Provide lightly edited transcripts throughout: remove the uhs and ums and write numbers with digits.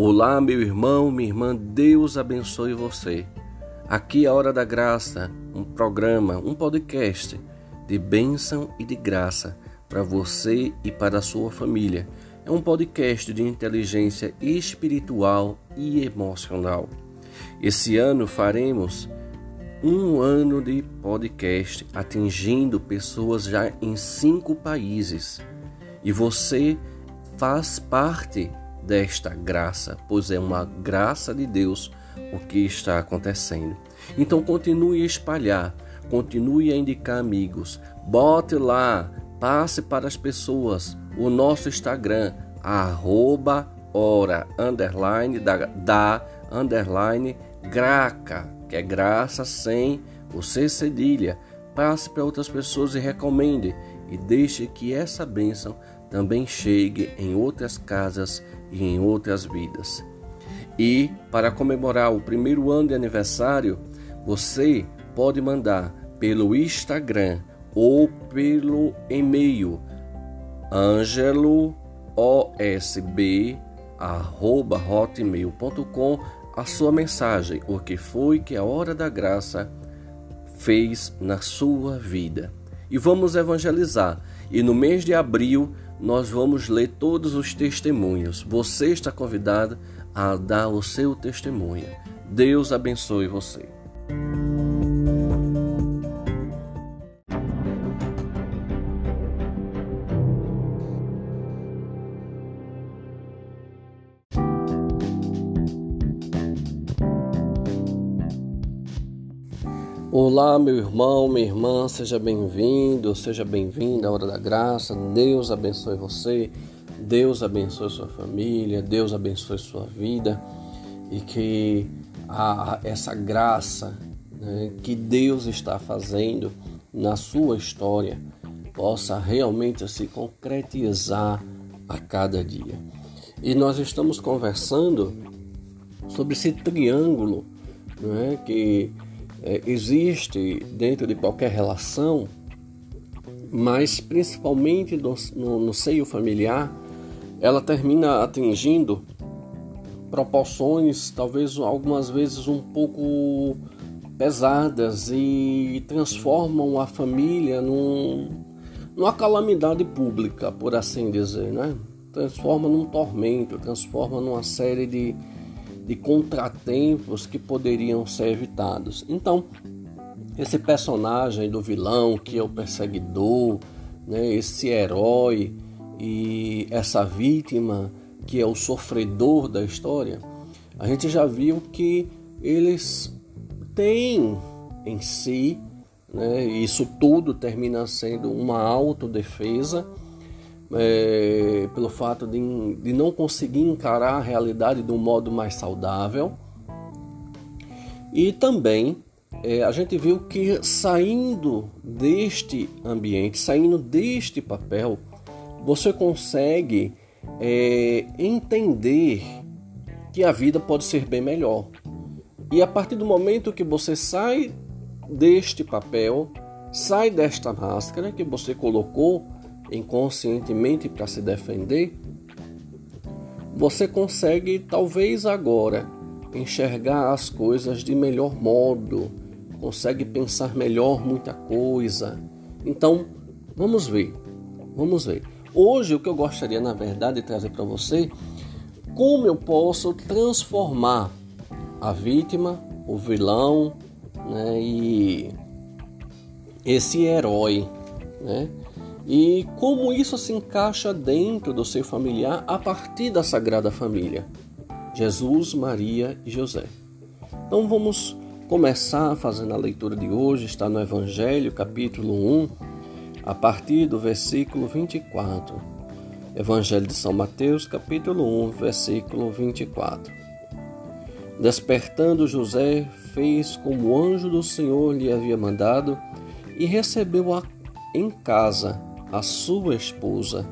Olá, meu irmão, minha irmã, Deus abençoe você. Aqui é a Hora da Graça, um programa, um podcast de bênção e de graça para você e para a sua família. É um podcast de inteligência espiritual e emocional. Esse ano faremos um ano de podcast atingindo pessoas já em 5 países. E você faz parte desta graça, pois é uma graça de Deus o que está acontecendo. Então continue a espalhar, continue a indicar amigos, bote lá, passe para as pessoas o nosso Instagram, @hora_da_graca, que é graça sem o C cedilha. Passe para outras pessoas e recomende, e deixe que essa bênção também chegue em outras casas e em outras vidas. E para comemorar o 1º ano de aniversário, você pode mandar pelo Instagram ou pelo e-mail angeloosb@hotmail.com a sua mensagem, o que foi que a Hora da Graça fez na sua vida. E vamos evangelizar. E no mês de abril nós vamos ler todos os testemunhos. Você está convidado a dar o seu testemunho. Deus abençoe você. Olá, meu irmão, minha irmã, seja bem-vindo, seja bem-vinda à Hora da Graça. Deus abençoe você, Deus abençoe sua família, Deus abençoe sua vida, e que essa graça, né, que Deus está fazendo na sua história possa realmente se concretizar a cada dia. E nós estamos conversando sobre esse triângulo, né, que existe dentro de qualquer relação, mas principalmente no seio familiar, ela termina atingindo proporções talvez algumas vezes um pouco pesadas e transformam a família numa calamidade pública, por assim dizer, né? Transforma num tormento, transforma numa série de contratempos que poderiam ser evitados. Então, esse personagem do vilão, que é o perseguidor, né, esse herói e essa vítima, que é o sofredor da história, a gente já viu que eles têm em si, né, isso tudo termina sendo uma autodefesa, pelo fato de não conseguir encarar a realidade de um modo mais saudável. E também a gente viu que saindo deste ambiente, saindo deste papel, você consegue entender que a vida pode ser bem melhor. E a partir do momento que você sai deste papel, sai desta máscara que você colocou inconscientemente para se defender, você consegue talvez agora enxergar as coisas de melhor modo, consegue pensar melhor muita coisa. Então, vamos ver. Hoje o que eu gostaria, na verdade, de trazer para você, como eu posso transformar a vítima, o vilão, né, e esse herói, né? E como isso se encaixa dentro do seu familiar a partir da Sagrada Família, Jesus, Maria e José. Então vamos começar fazendo a leitura de hoje, está no Evangelho, capítulo 1, a partir do versículo 24. Evangelho de São Mateus, capítulo 1, versículo 24. Despertando, José fez como o anjo do Senhor lhe havia mandado e recebeu-a em casa, a sua esposa,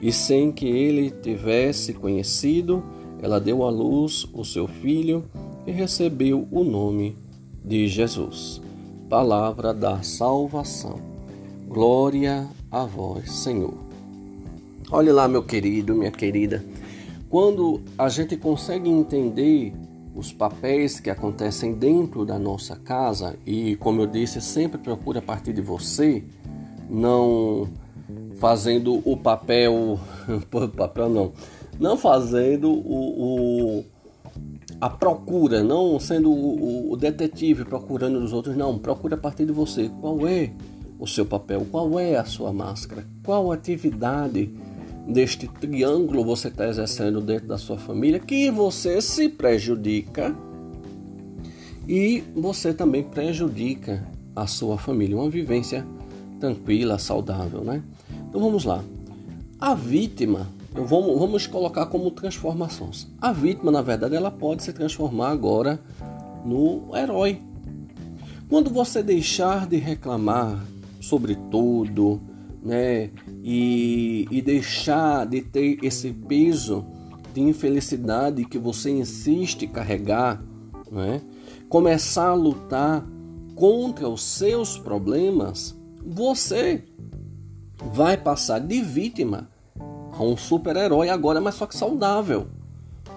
e sem que ele tivesse conhecido, ela deu à luz o seu filho e recebeu o nome de Jesus. Palavra da salvação. Glória a vós, Senhor. Olhe lá, meu querido, minha querida, Quando a gente consegue entender os papéis que acontecem dentro da nossa casa, e como eu disse, sempre procura a partir de você, não fazendo o papel, não fazendo a procura, não sendo o detetive procurando os outros, não, procura a partir de você. Qual é o seu papel? Qual é a sua máscara? Qual atividade deste triângulo você está exercendo dentro da sua família, que você se prejudica e você também prejudica a sua família? Uma vivência tranquila, saudável, né? Então vamos lá. A vítima, vamos colocar como transformações. A vítima, na verdade, ela pode se transformar agora no herói. Quando você deixar de reclamar sobre tudo, né, e deixar de ter esse peso de infelicidade que você insiste carregar, né, começar a lutar contra os seus problemas, você vai passar de vítima a um super-herói agora, mas só que saudável.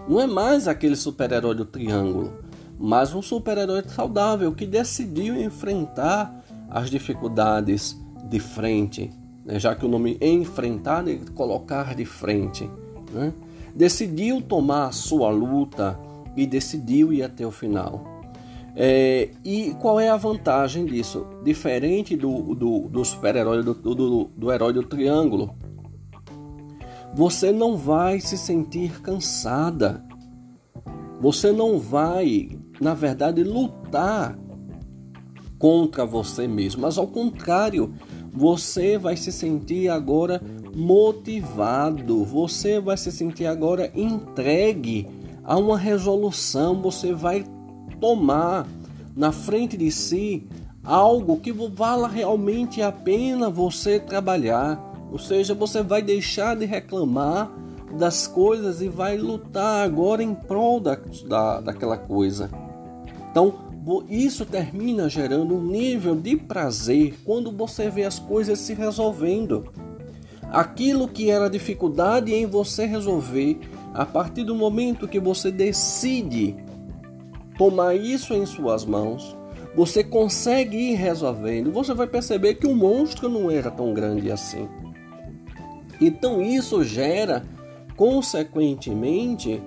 Não é mais aquele super-herói do triângulo, mas um super-herói saudável que decidiu enfrentar as dificuldades de frente, já que o nome enfrentar é colocar de frente, né? Decidiu tomar a sua luta e decidiu ir até o final. E qual é a vantagem disso? Diferente do super-herói, do herói do triângulo, você não vai se sentir cansada. Você não vai, na verdade, lutar contra você mesmo, mas ao contrário, você vai se sentir agora motivado, você vai se sentir agora entregue a uma resolução, você vai tomar na frente de si algo que vala realmente a pena você trabalhar, ou seja, você vai deixar de reclamar das coisas e vai lutar agora em prol daquela coisa. Então, isso termina gerando um nível de prazer quando você vê as coisas se resolvendo. Aquilo que era dificuldade em você resolver, a partir do momento que você decide tomar isso em suas mãos, você consegue ir resolvendo. Você vai perceber que o monstro não era tão grande assim. Então isso gera, consequentemente,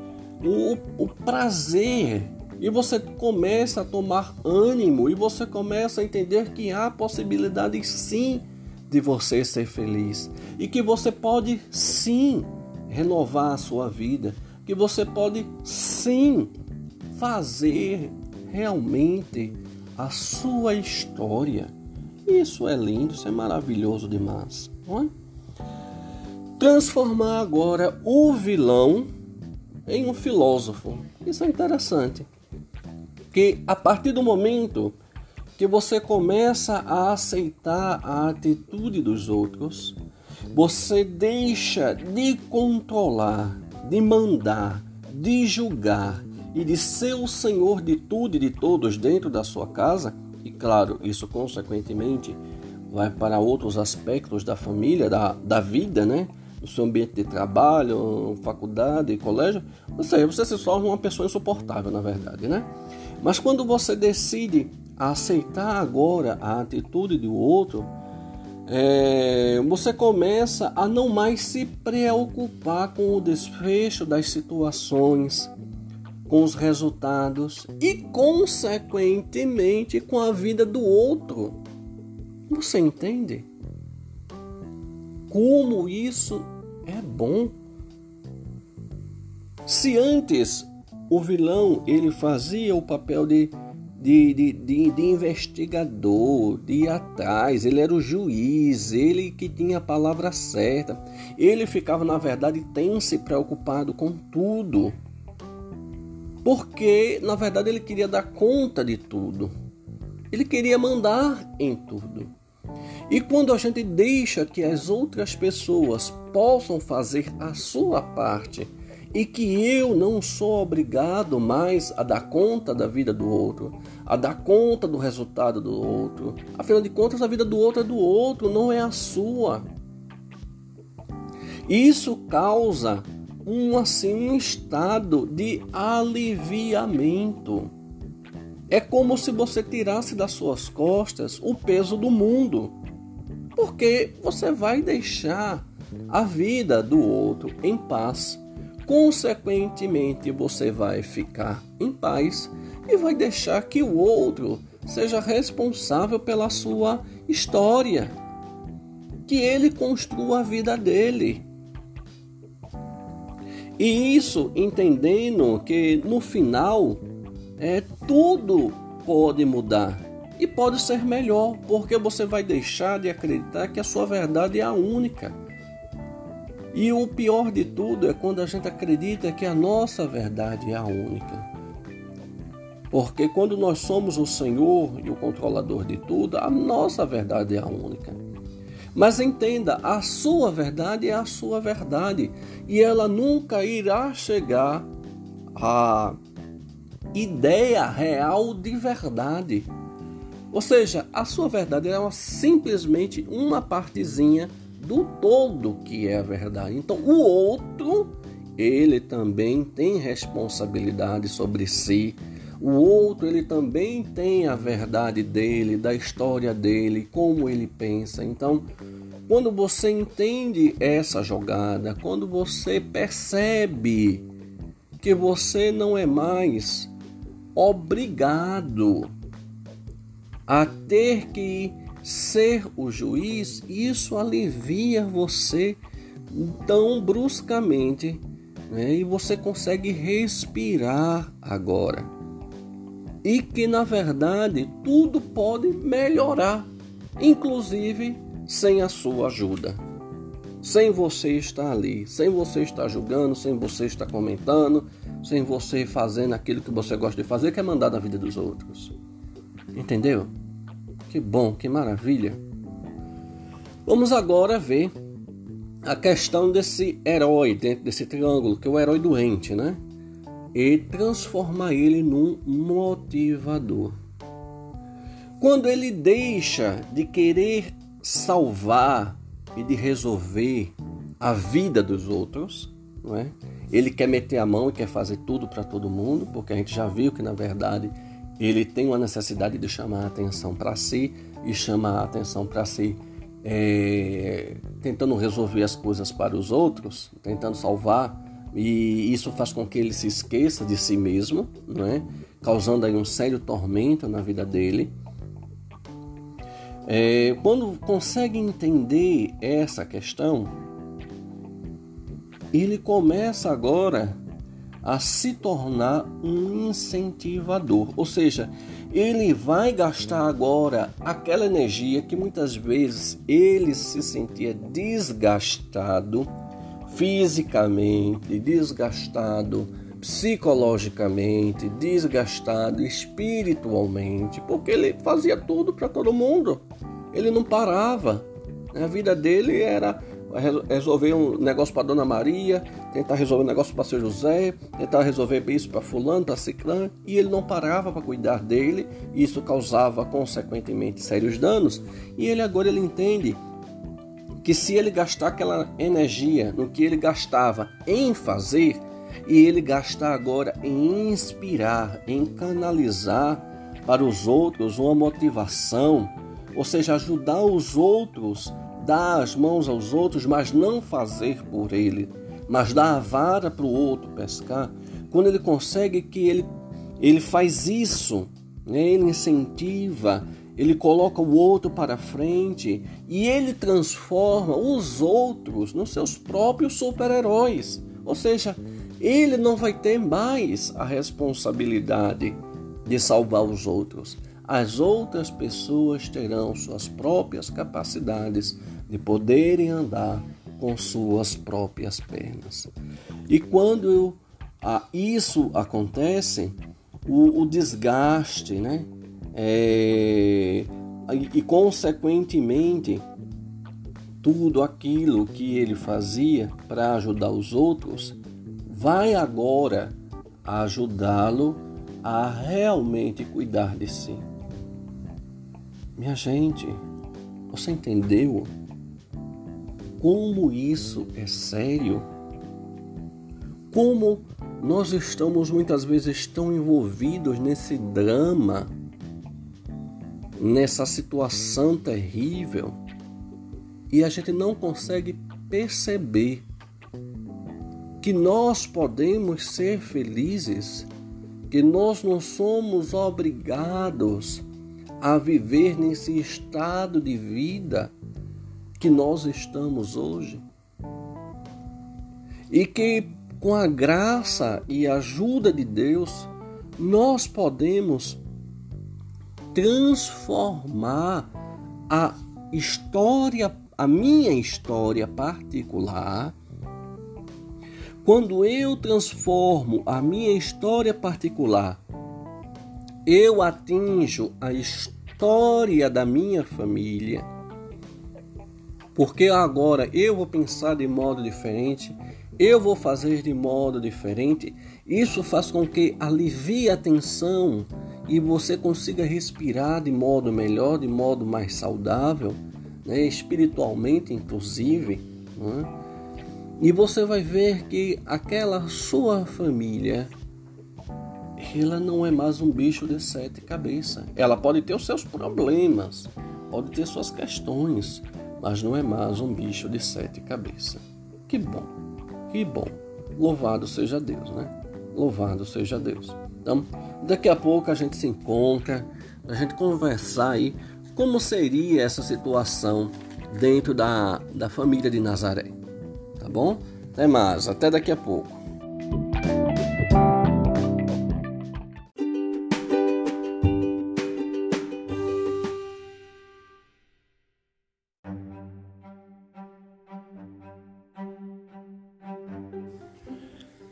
o prazer. E você começa a tomar ânimo e você começa a entender que há possibilidades sim de você ser feliz. E que você pode sim renovar a sua vida. Que você pode sim fazer realmente a sua história. Isso é lindo, isso é maravilhoso demais, não é? Transformar agora o vilão em um filósofo. Isso é interessante. Que a partir do momento que você começa a aceitar a atitude dos outros, você deixa de controlar, de mandar, de julgar e de ser o senhor de tudo e de todos dentro da sua casa. E claro, isso consequentemente vai para outros aspectos da família, da vida, né? No seu ambiente de trabalho, faculdade, colégio, ou seja, você se torna uma pessoa insuportável, na verdade, né? Mas quando você decide aceitar agora a atitude do outro, você começa a não mais se preocupar com o desfecho das situações, com os resultados e, consequentemente, com a vida do outro. Você entende como isso é bom? Se antes o vilão ele fazia o papel de investigador, de ir atrás, ele era o juiz, ele que tinha a palavra certa, ele ficava, na verdade, tenso e preocupado com tudo, porque, na verdade, ele queria dar conta de tudo, ele queria mandar em tudo. E quando a gente deixa que as outras pessoas possam fazer a sua parte e que eu não sou obrigado mais a dar conta da vida do outro, a dar conta do resultado do outro, afinal de contas a vida do outro é do outro, não é a sua. Isso causa um estado de aliviamento. É como se você tirasse das suas costas o peso do mundo, porque você vai deixar a vida do outro em paz. Consequentemente, você vai ficar em paz e vai deixar que o outro seja responsável pela sua história, que ele construa a vida dele. E isso entendendo que no final tudo pode mudar e pode ser melhor, porque você vai deixar de acreditar que a sua verdade é a única. E o pior de tudo é quando a gente acredita que a nossa verdade é a única. Porque quando nós somos o Senhor e o controlador de tudo, a nossa verdade é a única. Mas entenda, a sua verdade é a sua verdade. E ela nunca irá chegar à ideia real de verdade. Ou seja, a sua verdade é simplesmente uma partezinha do todo que é a verdade. Então, o outro, ele também tem responsabilidade sobre si. O outro, ele também tem a verdade dele, da história dele, como ele pensa. Então, quando você entende essa jogada, quando você percebe que você não é mais obrigado a ter que ser o juiz, isso alivia você tão bruscamente, né? E você consegue respirar agora. E que, na verdade, tudo pode melhorar, inclusive sem a sua ajuda. Sem você estar ali, sem você estar julgando, sem você estar comentando, sem você fazendo aquilo que você gosta de fazer, que é mandar na vida dos outros. Entendeu? Que bom, que maravilha. Vamos agora ver a questão desse herói dentro desse triângulo, que é o herói doente, né? E transformar ele num motivador. Quando ele deixa de querer salvar e de resolver a vida dos outros, não é? Ele quer meter a mão e quer fazer tudo para todo mundo, porque a gente já viu que, na verdade, ele tem uma necessidade de chamar a atenção para si, e chamar a atenção para si tentando resolver as coisas para os outros, tentando salvar. E isso faz com que ele se esqueça de si mesmo, né? Causando aí um sério tormento na vida dele. Quando consegue entender essa questão, ele começa agora a se tornar um incentivador. Ou seja, ele vai gastar agora aquela energia que muitas vezes ele se sentia desgastado, fisicamente desgastado, psicologicamente desgastado, espiritualmente, porque ele fazia tudo para todo mundo, ele não parava. A vida dele era resolver um negócio para Dona Maria, tentar resolver um negócio para São José, tentar resolver isso para fulano, para ciclano, e ele não parava para cuidar dele, e isso causava consequentemente sérios danos. E ele agora ele entende que se ele gastar aquela energia no que ele gastava em fazer, e ele gastar agora em inspirar, em canalizar para os outros uma motivação, ou seja, ajudar os outros, dar as mãos aos outros, mas não fazer por ele, mas dar a vara para o outro pescar, quando ele consegue que ele faz isso, né? Ele incentiva, ele coloca o outro para frente e ele transforma os outros nos seus próprios super-heróis. Ou seja, ele não vai ter mais a responsabilidade de salvar os outros. As outras pessoas terão suas próprias capacidades de poderem andar com suas próprias pernas. E quando isso acontece, o desgaste, né? E consequentemente tudo aquilo que ele fazia para ajudar os outros vai agora ajudá-lo a realmente cuidar de si. Minha gente, você entendeu como isso é sério? como nós estamos muitas vezes tão envolvidos nesse drama, nessa situação terrível, e a gente não consegue perceber que nós podemos ser felizes, que nós não somos obrigados a viver nesse estado de vida que nós estamos hoje. E que com a graça e a ajuda de Deus, nós podemos transformar a história, a minha história particular. Quando eu transformo a minha história particular, eu atinjo a história da minha família, porque agora eu vou pensar de modo diferente, eu vou fazer de modo diferente. Isso faz com que alivie a tensão e você consiga respirar de modo melhor, de modo mais saudável, né? Espiritualmente, inclusive, né? E você vai ver que aquela sua família, ela não é mais um bicho de 7 cabeças. Ela pode ter os seus problemas, pode ter suas questões, mas não é mais um bicho de 7 cabeças. Que bom, que bom. Louvado seja Deus, né? Louvado seja Deus. Então, daqui a pouco a gente se encontra, a gente conversar aí como seria essa situação dentro da família de Nazaré. Tá bom? Até mais, até daqui a pouco.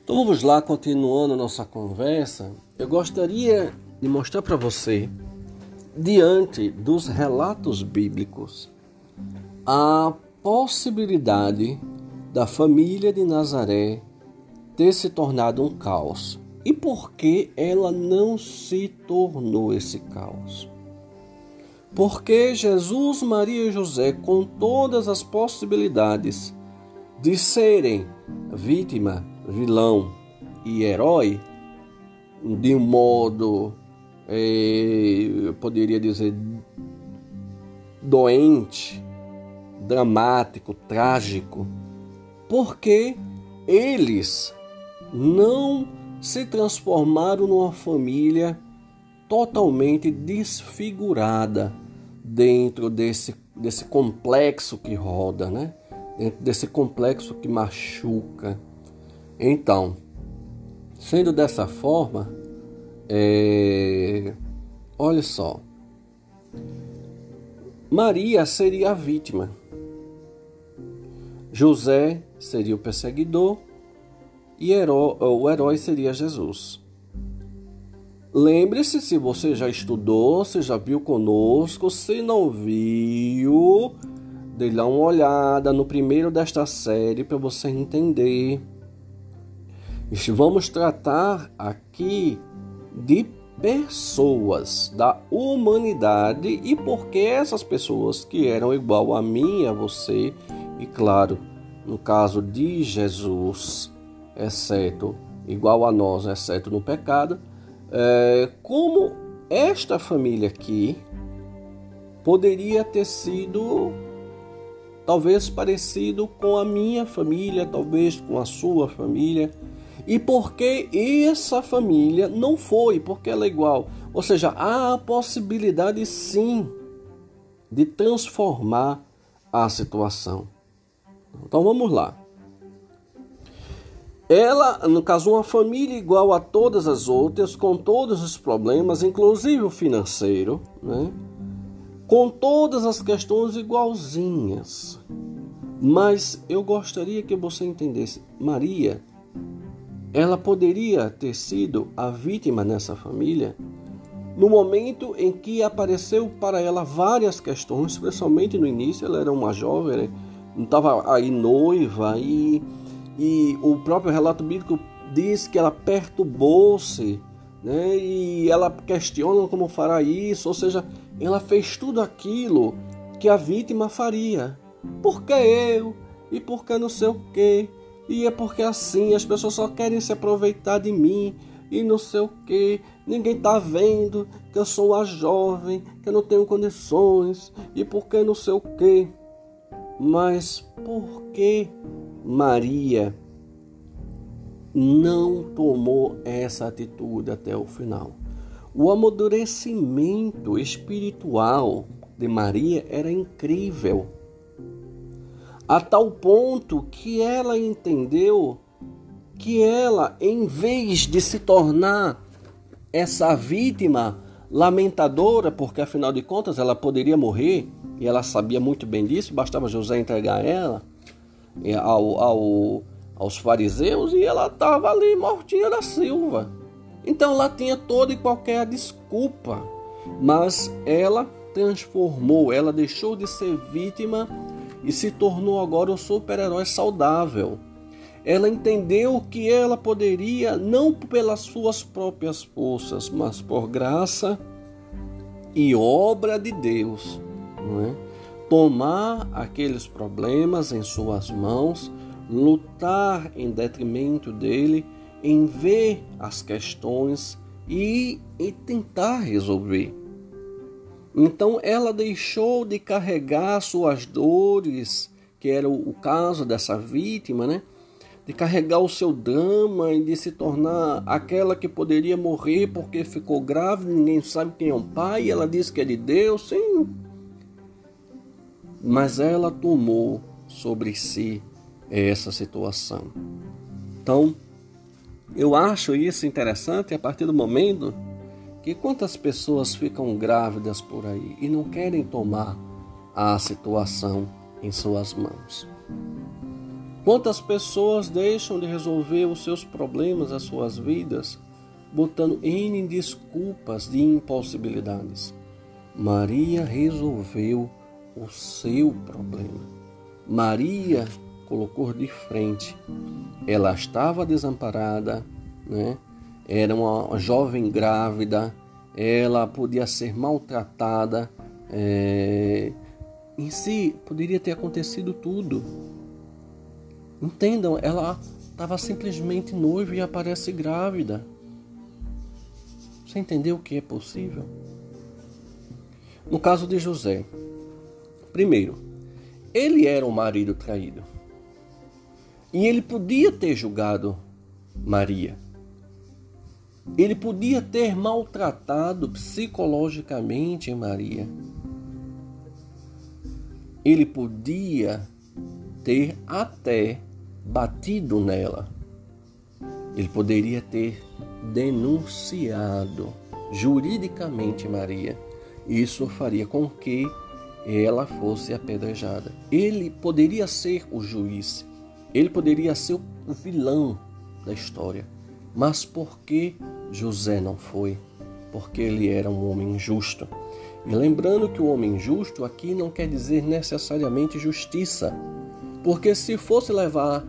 Então vamos lá, continuando a nossa conversa. Eu gostaria de mostrar para você, diante dos relatos bíblicos, a possibilidade da família de Nazaré ter se tornado um caos. E por que ela não se tornou esse caos? Porque Jesus, Maria e José, com todas as possibilidades de serem vítima, vilão e herói, de um modo, eu poderia dizer, doente, dramático, trágico, porque eles não se transformaram numa família totalmente desfigurada dentro desse complexo que roda, né? Dentro desse complexo que machuca. Então, sendo dessa forma, olha só, Maria seria a vítima, José seria o perseguidor e o herói seria Jesus. Lembre-se, se você já estudou, se já viu conosco, se não viu, dê lá uma olhada no primeiro desta série para você entender. Vamos tratar aqui de pessoas da humanidade e porque essas pessoas que eram igual a mim, a você, e claro, no caso de Jesus, exceto igual a nós, exceto no pecado, como esta família aqui poderia ter sido talvez parecido com a minha família, talvez com a sua família, e porque essa família não foi, porque ela é igual. Ou seja, há a possibilidade sim de transformar a situação. Então vamos lá. Ela, no caso, uma família igual a todas as outras, com todos os problemas, inclusive o financeiro, né? Com todas as questões igualzinhas. Mas eu gostaria que você entendesse, Maria, ela poderia ter sido a vítima nessa família no momento em que apareceu para ela várias questões, especialmente no início. Ela era uma jovem, não estava aí noiva, e o próprio relato bíblico diz que ela perturbou-se, né? E ela questiona como fará isso, ou seja, ela fez tudo aquilo que a vítima faria. Por que eu? E por que não sei o quê? E é porque assim as pessoas só querem se aproveitar de mim e não sei o que. Ninguém tá vendo que eu sou uma jovem, que eu não tenho condições e porque não sei o que. Mas por que Maria não tomou essa atitude até o final? O amadurecimento espiritual de Maria era incrível, a tal ponto que ela entendeu que ela, em vez de se tornar essa vítima lamentadora, porque afinal de contas ela poderia morrer, e ela sabia muito bem disso, bastava José entregar ela aos fariseus e ela estava ali mortinha da silva. Então ela tinha toda e qualquer desculpa, mas ela transformou, ela deixou de ser vítima e se tornou agora um super-herói saudável. Ela entendeu que ela poderia, não pelas suas próprias forças, mas por graça e obra de Deus, não é? Tomar aqueles problemas em suas mãos, lutar em detrimento dele, em ver as questões e tentar resolver. Então ela deixou de carregar suas dores, que era o caso dessa vítima, né? De carregar o seu drama e de se tornar aquela que poderia morrer porque ficou grávida, ninguém sabe quem é o pai, ela disse que é de Deus, sim. Mas ela tomou sobre si essa situação. Então, eu acho isso interessante a partir do momento que quantas pessoas ficam grávidas por aí e não querem tomar a situação em suas mãos. Quantas pessoas deixam de resolver os seus problemas, as suas vidas, botando N desculpas de impossibilidades. Maria resolveu o seu problema. Maria colocou de frente. Ela estava desamparada, né? Era uma jovem grávida, ela podia ser maltratada. Em si, poderia ter acontecido tudo. Entendam, ela estava simplesmente noiva e aparece grávida. Você entendeu o que é possível? No caso de José, primeiro, ele era um marido traído. E ele podia ter julgado Maria. Ele podia ter maltratado psicologicamente Maria. Ele podia ter até batido nela. Ele poderia ter denunciado juridicamente Maria. Isso faria com que ela fosse apedrejada. Ele poderia ser o juiz. Ele poderia ser o vilão da história. Mas por que José não foi? Porque ele era um homem justo. E lembrando que o homem justo aqui não quer dizer necessariamente justiça. Porque se fosse levar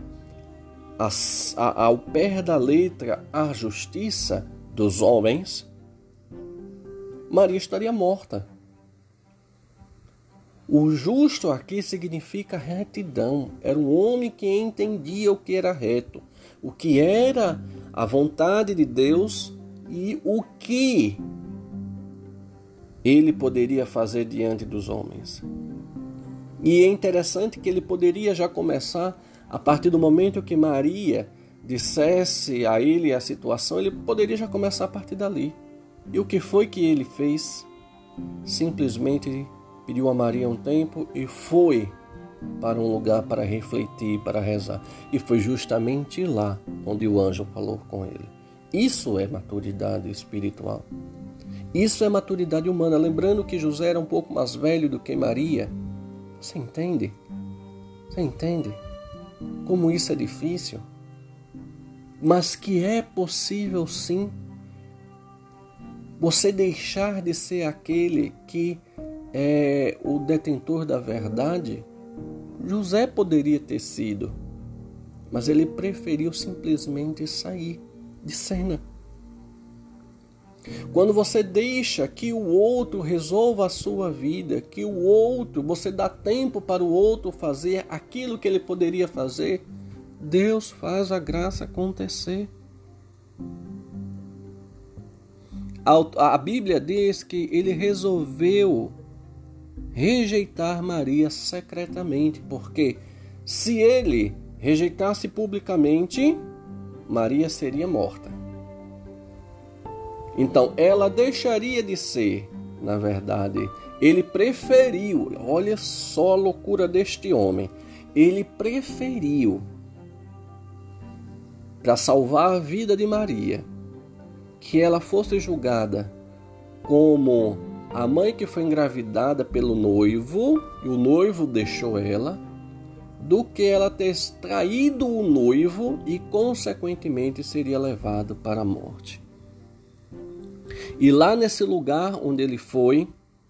ao pé da letra a justiça dos homens, Maria estaria morta. O justo aqui significa retidão. Era um homem que entendia o que era reto, o que era a vontade de Deus e o que ele poderia fazer diante dos homens. E é interessante que ele poderia já começar, a partir do momento que Maria dissesse a ele a situação, ele poderia já começar a partir dali. E o que foi que ele fez? Simplesmente pediu a Maria um tempo e foi para um lugar para refletir, para rezar. E foi justamente lá onde o anjo falou com ele. Isso é maturidade espiritual. Isso é maturidade humana. Lembrando que José era um pouco mais velho do que Maria. Você entende? Você entende? Como isso é difícil? Mas que é possível sim você deixar de ser aquele que é o detentor da verdade. José poderia ter sido, mas ele preferiu simplesmente sair de cena. Quando você deixa que o outro resolva a sua vida, que o outro, você dá tempo para o outro fazer aquilo que ele poderia fazer, Deus faz a graça acontecer. A Bíblia diz que ele resolveu rejeitar Maria secretamente, porque se ele rejeitasse publicamente, Maria seria morta. Então, ela deixaria de ser, na verdade, ele preferiu, olha só a loucura deste homem, ele preferiu, para salvar a vida de Maria, que ela fosse julgada como a mãe que foi engravidada pelo noivo, e o noivo deixou ela, do que ela ter traído o noivo e, consequentemente, seria levado para a morte. E lá nesse lugar onde ele foi,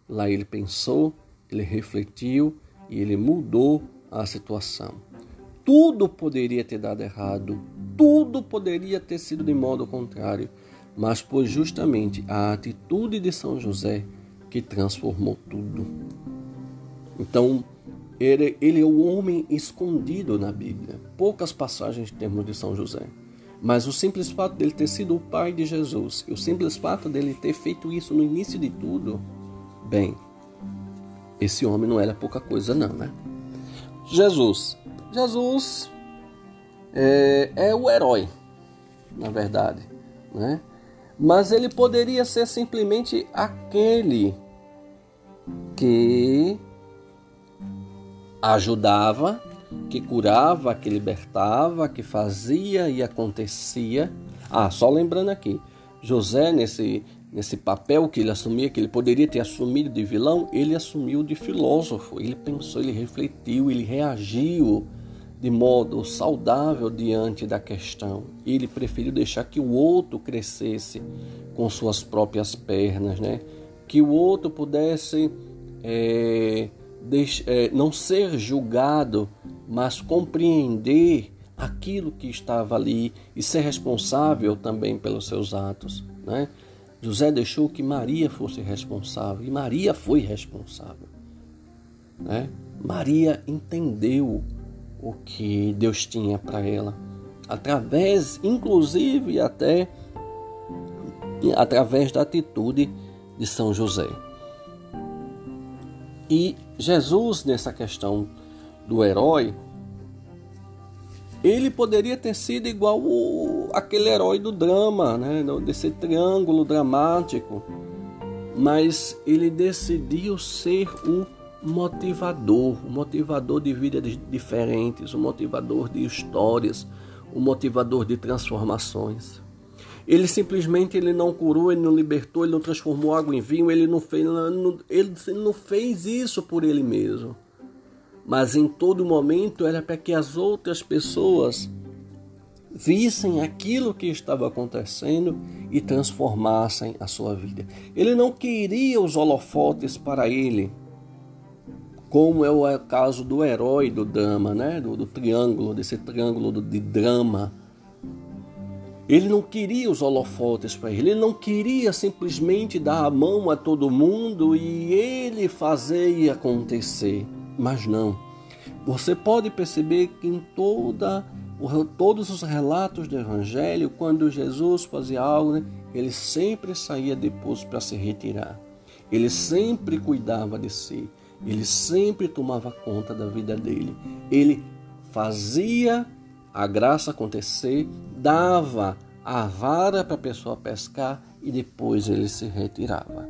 lá ele pensou, ele refletiu e ele mudou a situação. Tudo poderia ter dado errado, tudo poderia ter sido de modo contrário, mas foi justamente a atitude de São José que transformou tudo. Então, ele é o homem escondido na Bíblia. Poucas passagens temos de São José. Mas o simples fato dele ter sido o pai de Jesus, o simples fato dele ter feito isso no início de tudo, bem, esse homem não era pouca coisa não, né? Jesus é o herói, na verdade, né? Mas ele poderia ser simplesmente aquele que ajudava, que curava, que libertava, que fazia e acontecia. Ah, só lembrando aqui, José, nesse papel que ele assumia, que ele poderia ter assumido de vilão, ele assumiu de filósofo. Ele pensou, ele refletiu, ele reagiu de modo saudável diante da questão. Ele preferiu deixar que o outro crescesse com suas próprias pernas, né? Que o outro pudesse não ser julgado, mas compreender aquilo que estava ali e ser responsável também pelos seus atos, né? José deixou que Maria fosse responsável, e Maria foi responsável, né? Maria entendeu o que Deus tinha para ela, através da atitude de São José. E Jesus, nessa questão do herói, ele poderia ter sido igual aquele herói do drama, né? Desse triângulo dramático, mas ele decidiu ser o motivador, de vidas diferentes, o motivador de histórias, o motivador de transformações. Ele simplesmente não curou, ele não libertou, ele não transformou água em vinho, ele não fez isso por ele mesmo. Mas em todo momento era para que as outras pessoas vissem aquilo que estava acontecendo e transformassem a sua vida. Ele não queria os holofotes para ele, como é o caso do herói do drama, né? desse triângulo de drama. Ele não queria os holofotes para ele não queria simplesmente dar a mão a todo mundo e ele fazer e acontecer. Mas não, você pode perceber que em todos os relatos do Evangelho, quando Jesus fazia algo, né, ele sempre saía depois para se retirar. Ele sempre cuidava de si, ele sempre tomava conta da vida dele. Ele fazia a graça acontecer, dava a vara para a pessoa pescar e depois ele se retirava.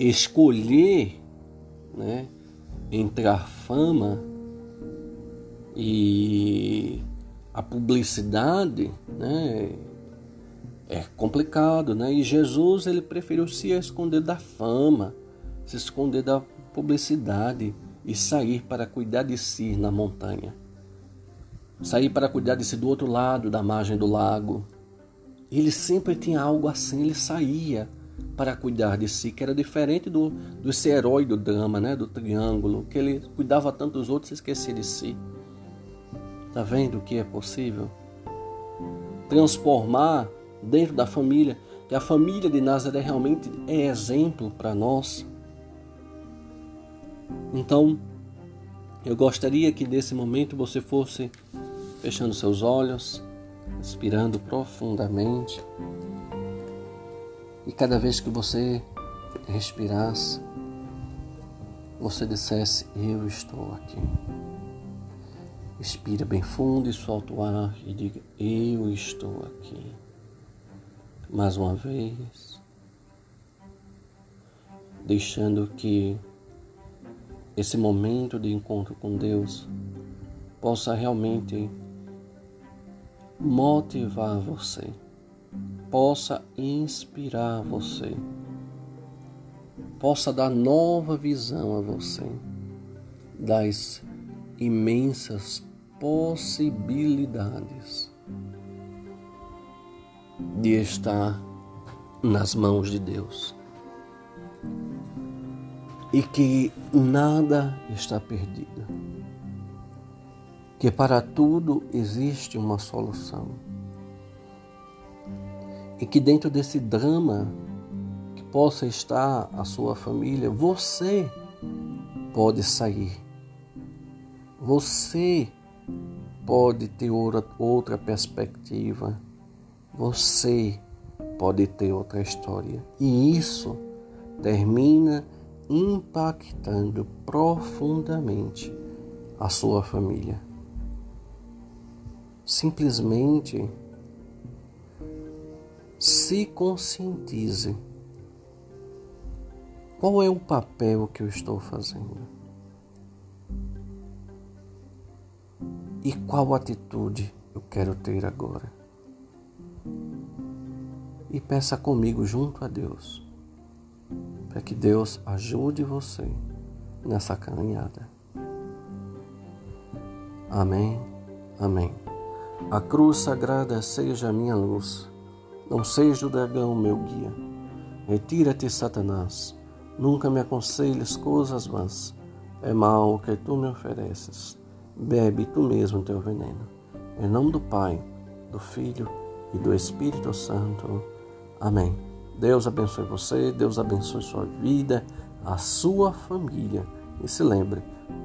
Escolher, né, entre a fama e a publicidade, né, é complicado, né? E Jesus, ele preferiu se esconder da fama, se esconder da publicidade e sair para cuidar de si na montanha, sair para cuidar de si do outro lado da margem do lago. Ele sempre tinha algo assim, ele saía para cuidar de si, que era diferente desse herói do drama, né? Do triângulo, que ele cuidava tanto dos outros e esquecia de si. Está vendo o que é possível? Transformar dentro da família, que a família de Nazaré realmente é exemplo para nós. Então, Eu gostaria que nesse momento você fosse fechando seus olhos, inspirando profundamente. E cada vez que você respirasse, você dissesse: eu estou aqui. Inspira bem fundo e solta o ar e diga: eu estou aqui. Mais uma vez, deixando que esse momento de encontro com Deus possa realmente motivar você, possa inspirar você, possa dar nova visão a você das imensas possibilidades de estar nas mãos de Deus. E que nada está perdido. Que para tudo existe uma solução. E que dentro desse drama que possa estar a sua família, você pode sair. Você pode ter outra perspectiva. Você pode ter outra história. E isso termina impactando profundamente a sua família. Simplesmente se conscientize. Qual é o papel que eu estou fazendo? E qual atitude eu quero ter agora? E peça comigo junto a Deus, para que Deus ajude você nessa caminhada. Amém, amém. A cruz sagrada seja a minha luz, não seja o dragão meu guia. Retira-te, Satanás, nunca me aconselhes coisas más. É mal o que tu me ofereces, bebe tu mesmo teu veneno. Em nome do Pai, do Filho e do Espírito Santo. Amém. Deus abençoe você, Deus abençoe sua vida, a sua família. E se lembre,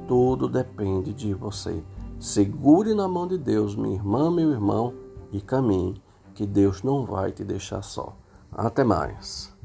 tudo depende de você. Segure na mão de Deus, minha irmã, meu irmão, e caminhe, que Deus não vai te deixar só. Até mais.